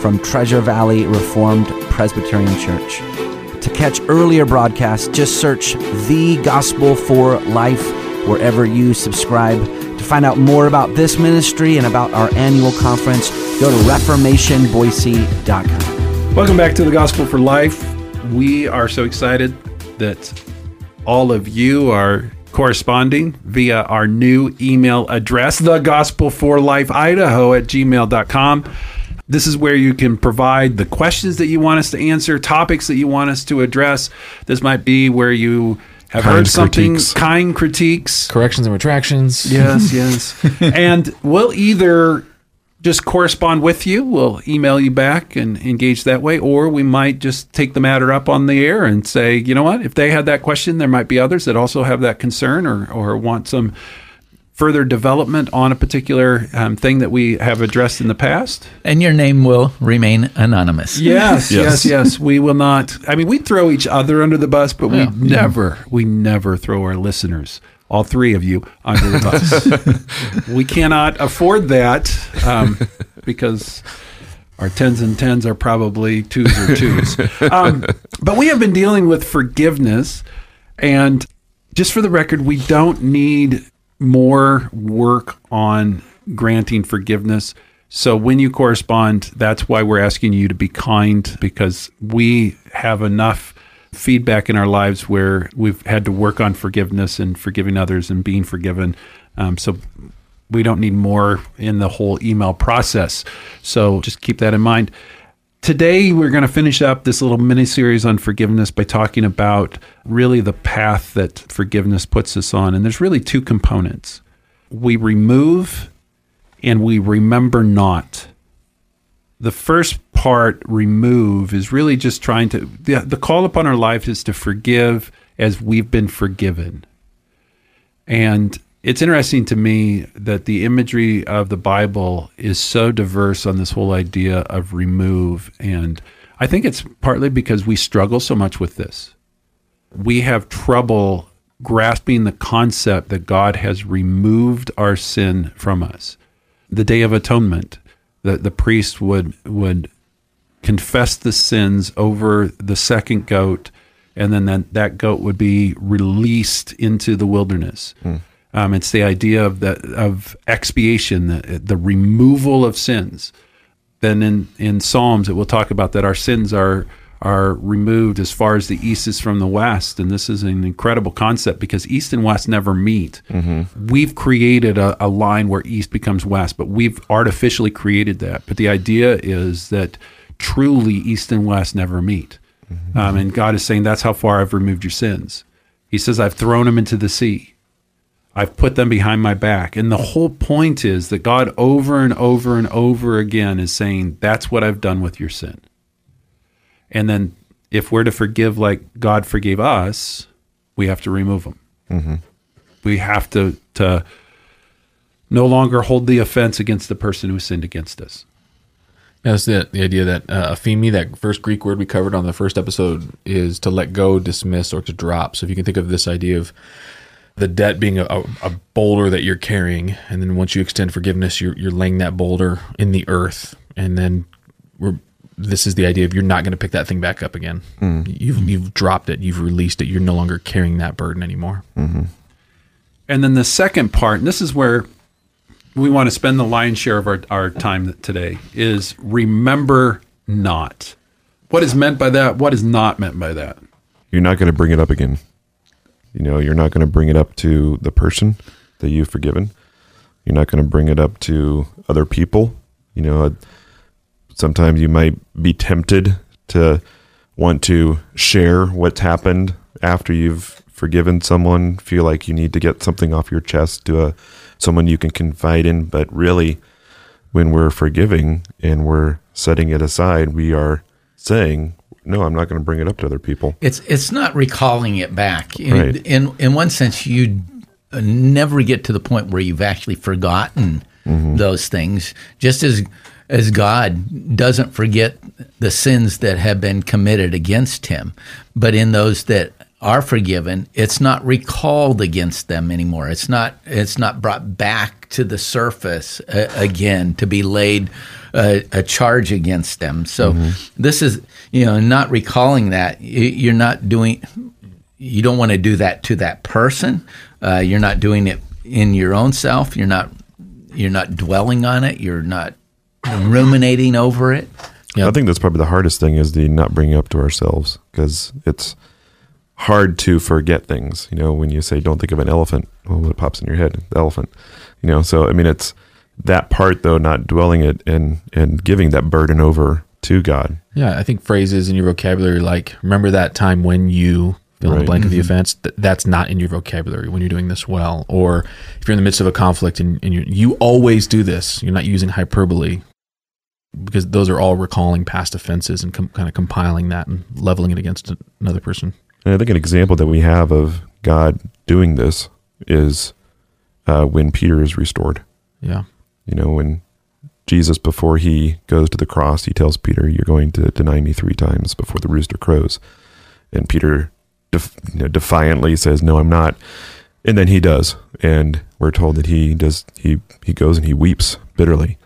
from Treasure Valley Reformed Presbyterian Church. To catch earlier broadcasts, just search The Gospel for Life wherever you subscribe. To find out more about this ministry and about our annual conference, go to reformationboise.com. Welcome back to The Gospel for Life. We are so excited that all of you are corresponding via our new email address, thegospelforlifeidaho@gmail.com. This is where you can provide the questions that you want us to answer, topics that you want us to address. This might be where you have heard something, kind critiques. Corrections and retractions. Yes, yes. And we'll either just correspond with you, we'll email you back and engage that way, or we might just take the matter up on the air and say, you know what, if they had that question, there might be others that also have that concern or want some further development on a particular thing that we have addressed in the past. And your name will remain anonymous. Yes, yes, yes. We will not. I mean, we throw each other under the bus, but we never throw our listeners, all three of you, under the bus. We cannot afford that because our 10s and 10s are probably 2s or 2s. But we have been dealing with forgiveness. And just for the record, we don't need more work on granting forgiveness. So when you correspond, that's why we're asking you to be kind, because we have enough feedback in our lives where we've had to work on forgiveness and forgiving others and being forgiven. So we don't need more in the whole email process. So just keep that in mind. Today, we're going to finish up this little mini-series on forgiveness by talking about really the path that forgiveness puts us on. And there's really two components. We remove and we remember not. The first part, remove, is really just trying to... The call upon our life is to forgive as we've been forgiven. And it's interesting to me that the imagery of the Bible is so diverse on this whole idea of remove, and I think it's partly because we struggle so much with this. We have trouble grasping the concept that God has removed our sin from us. The Day of Atonement, the priest would confess the sins over the second goat, and then that goat would be released into the wilderness. It's the idea of expiation, the removal of sins. Then in Psalms, it will talk about that our sins are removed as far as the east is from the west. And this is an incredible concept because east and west never meet. Mm-hmm. We've created a line where east becomes west, but we've artificially created that. But the idea is that truly east and west never meet. Mm-hmm. And God is saying, that's how far I've removed your sins. He says, I've thrown them into the sea. I've put them behind my back. And the whole point is that God over and over and over again is saying, that's what I've done with your sin. And then if we're to forgive like God forgave us, we have to remove them. Mm-hmm. We have to no longer hold the offense against the person who sinned against us. That's the idea that aphemi, that first Greek word we covered on the first episode, is to let go, dismiss, or to drop. So if you can think of this idea of the debt being a boulder that you're carrying, and then once you extend forgiveness, you're laying that boulder in the earth, and then this is the idea of you're not going to pick that thing back up again. Mm. You've dropped it, you've released it, you're no longer carrying that burden anymore. Mm-hmm. And then the second part, and this is where we want to spend the lion's share of our time today, is remember not. What is meant by that? What is not meant by that? You're not going to bring it up again. You know, you're not going to bring it up to the person that you've forgiven. You're not going to bring it up to other people. You know, sometimes you might be tempted to want to share what's happened after you've forgiven someone, feel like you need to get something off your chest to someone you can confide in. But really, when we're forgiving and we're setting it aside, we are saying, no, I'm not going to bring it up to other people. It's not recalling it back. Right. In one sense, you never get to the point where you've actually forgotten those things, just as God doesn't forget the sins that have been committed against him. But in those that are forgiven, it's not recalled against them anymore. It's not brought back to the surface again to be laid a charge against them. So this is, not recalling that. You don't want to do that to that person. You're not doing it in your own self. You're not dwelling on it. You're not ruminating over it. Yep. I think that's probably the hardest thing is the not bringing up to ourselves, because it's hard to forget things. When you say, don't think of an elephant, what pops in your head? The elephant. So, it's that part, though, not dwelling it and giving that burden over to God. Yeah, I think phrases in your vocabulary like, remember that time when you... fill in the blank of the offense, that's not in your vocabulary when you're doing this well. Or if you're in the midst of a conflict and you always do this, you're not using hyperbole, because those are all recalling past offenses and kind of compiling that and leveling it against another person. And I think an example that we have of God doing this is when Peter is restored. Yeah. When Jesus, before he goes to the cross, he tells Peter, you're going to deny me 3 times before the rooster crows. And Peter defiantly says, no, I'm not. And then he does. And we're told that he goes and he weeps bitterly.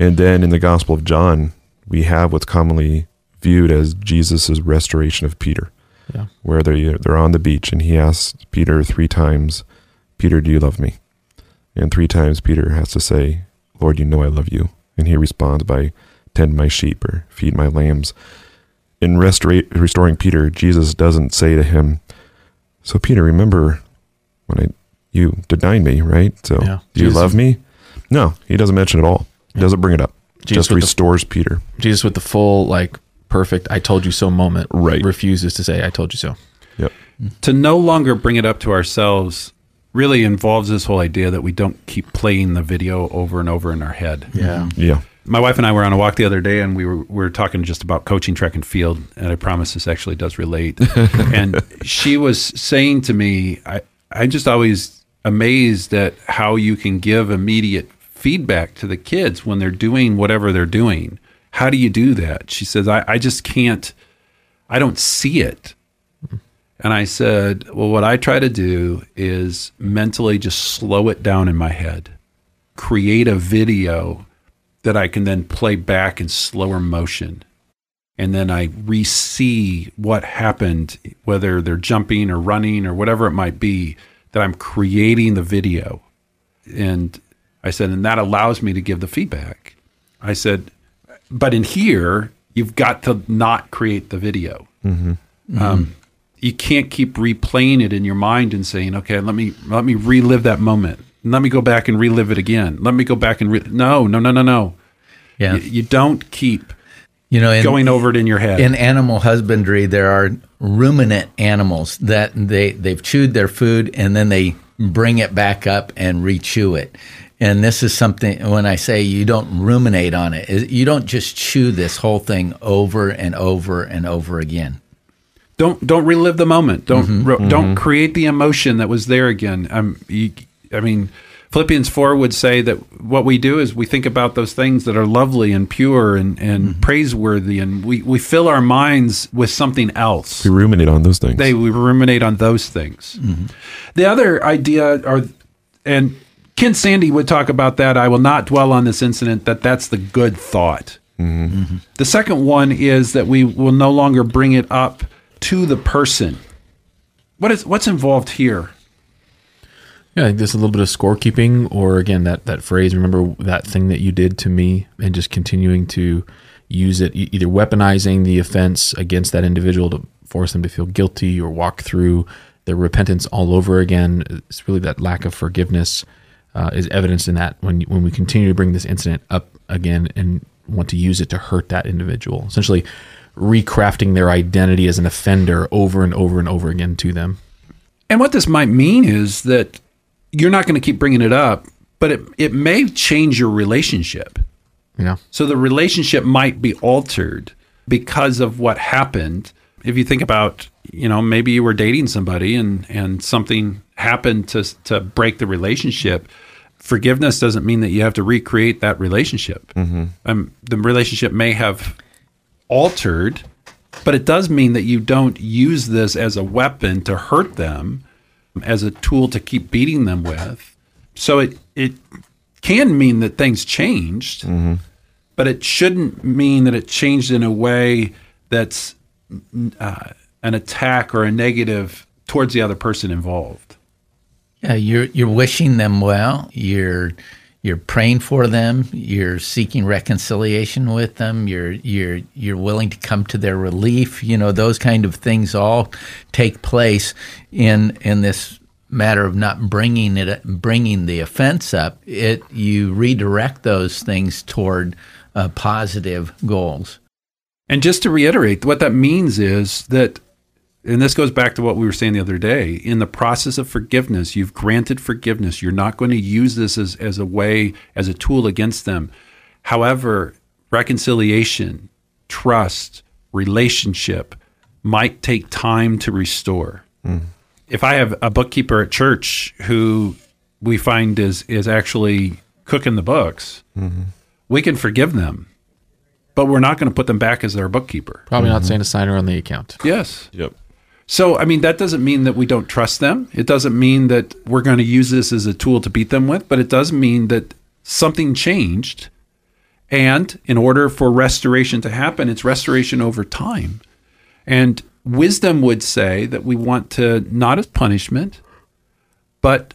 And then in the Gospel of John, we have what's commonly viewed as Jesus's restoration of Peter, where they're on the beach and he asks Peter 3 times, Peter, do you love me? And 3 times Peter has to say, Lord, you know I love you. And he responds by tend my sheep or feed my lambs. In restoring Peter, Jesus doesn't say to him, so Peter, remember when you denied me, right? So do you love me? No, he doesn't mention it at all. He doesn't bring it up. Jesus just restores Peter. Jesus with the full, perfect, I told you so moment, refuses to say, I told you so. Yep. To no longer bring it up to ourselves really involves this whole idea that we don't keep playing the video over and over in our head. Yeah. Yeah. My wife and I were on a walk the other day, and we were talking just about coaching track and field, and I promise this actually does relate. And she was saying to me, I'm just always amazed at how you can give immediate feedback to the kids when they're doing whatever they're doing. How do you do that? She says, I just can't, I don't see it. And I said, well, what I try to do is mentally just slow it down in my head, create a video that I can then play back in slower motion. And then I re-see what happened, whether they're jumping or running or whatever it might be, that I'm creating the video. And I said, and that allows me to give the feedback. I said, but in here, you've got to not create the video. You can't keep replaying it in your mind and saying, okay, let me relive that moment. Let me go back and relive it again. Let me go back and No. Yeah. You don't keep going over it in your head. In animal husbandry, there are ruminant animals that they've chewed their food and then they bring it back up and re-chew it. And this is something, when I say you don't ruminate on it, you don't just chew this whole thing over and over and over again. Don't relive the moment. Don't create the emotion that was there again. Philippians 4 would say that what we do is we think about those things that are lovely and pure and praiseworthy, and we fill our minds with something else. We ruminate on those things. We ruminate on those things. Mm-hmm. The other idea, and Ken Sande would talk about that, I will not dwell on this incident, that's the good thought. Mm-hmm. Mm-hmm. The second one is that we will no longer bring it up to the person. What's involved here? Yeah, I think there's a little bit of scorekeeping, or again, that phrase, remember that thing that you did to me, and just continuing to use it, either weaponizing the offense against that individual to force them to feel guilty or walk through their repentance all over again. It's really that lack of forgiveness is evidenced in that when we continue to bring this incident up again and want to use it to hurt that individual, essentially recrafting their identity as an offender over and over and over again to them. And what this might mean is that you're not going to keep bringing it up, but it may change your relationship. Yeah. So the relationship might be altered because of what happened. If you think about, you know, maybe you were dating somebody and something happened to break the relationship. Forgiveness doesn't mean that you have to recreate that relationship. Mm-hmm. The relationship may have altered, but it does mean that you don't use this as a weapon to hurt them, as a tool to keep beating them with. So it can mean that things changed, mm-hmm. but it shouldn't mean that it changed in a way that's an attack or a negative towards the other person involved. Yeah, you're wishing them well. You're praying for them. You're seeking reconciliation with them. You're willing to come to their relief. You know, those kind of things all take place in this matter of not bringing the offense up. You redirect those things toward positive goals. And just to reiterate, what that means is that, and this goes back to what we were saying the other day, in the process of forgiveness, you've granted forgiveness. You're not going to use this as a way, as a tool against them. However, reconciliation, trust, relationship might take time to restore. Mm. If I have a bookkeeper at church who we find is actually cooking the books, mm-hmm. we can forgive them. But we're not going to put them back as their bookkeeper. Probably not saying a signer on the account. Yes. Yep. So, I mean, that doesn't mean that we don't trust them. It doesn't mean that we're going to use this as a tool to beat them with, but it does mean that something changed. And in order for restoration to happen, it's restoration over time. And wisdom would say that we want to, not as punishment, but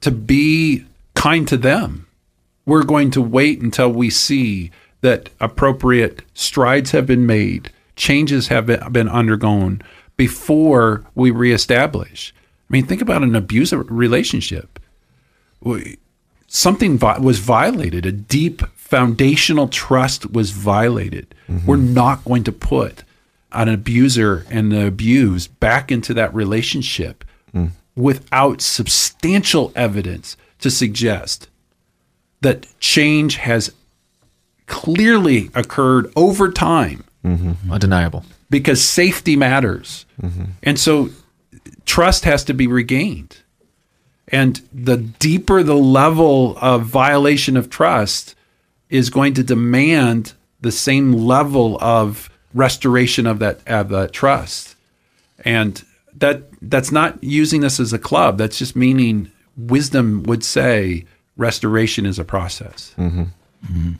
to be kind to them. We're going to wait until we see that appropriate strides have been made, changes have been undergone before we reestablish. I mean, think about an abusive relationship. Something was violated, a deep foundational trust was violated. Mm-hmm. We're not going to put an abuser and the abused back into that relationship without substantial evidence to suggest that change has clearly occurred over time. Mm-hmm. Undeniable. Because safety matters. Mm-hmm. And so trust has to be regained. And the deeper the level of violation of trust is going to demand the same level of restoration of that trust. And that's not using this as a club. That's just meaning wisdom would say restoration is a process. Mm-hmm. Mm-hmm.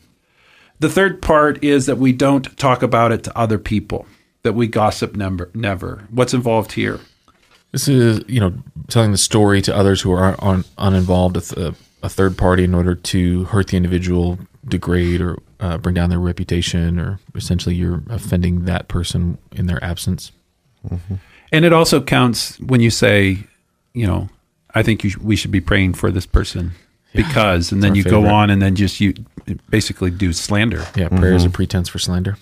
The third part is that we don't talk about it to other people, that we gossip never. What's involved here? This is, you know, telling the story to others who are uninvolved, a third party, in order to hurt the individual, degrade, or bring down their reputation, or essentially you're offending that person in their absence. Mm-hmm. And it also counts when you say, you know, I think we should be praying for this person. Because, and then you favorite. Go on and then just you basically do slander. Yeah, prayer is a pretense for slander.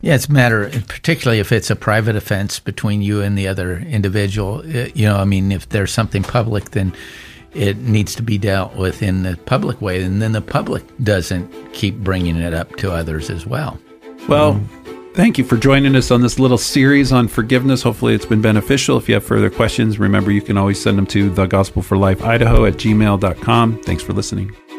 Yeah, it's a matter, particularly if it's a private offense between you and the other individual. You know, I mean, if there's something public, then it needs to be dealt with in the public way. And then the public doesn't keep bringing it up to others as well. Well, thank you for joining us on this little series on forgiveness. Hopefully it's been beneficial. If you have further questions, remember you can always send them to thegospelforlifeidaho@gmail.com. Thanks for listening.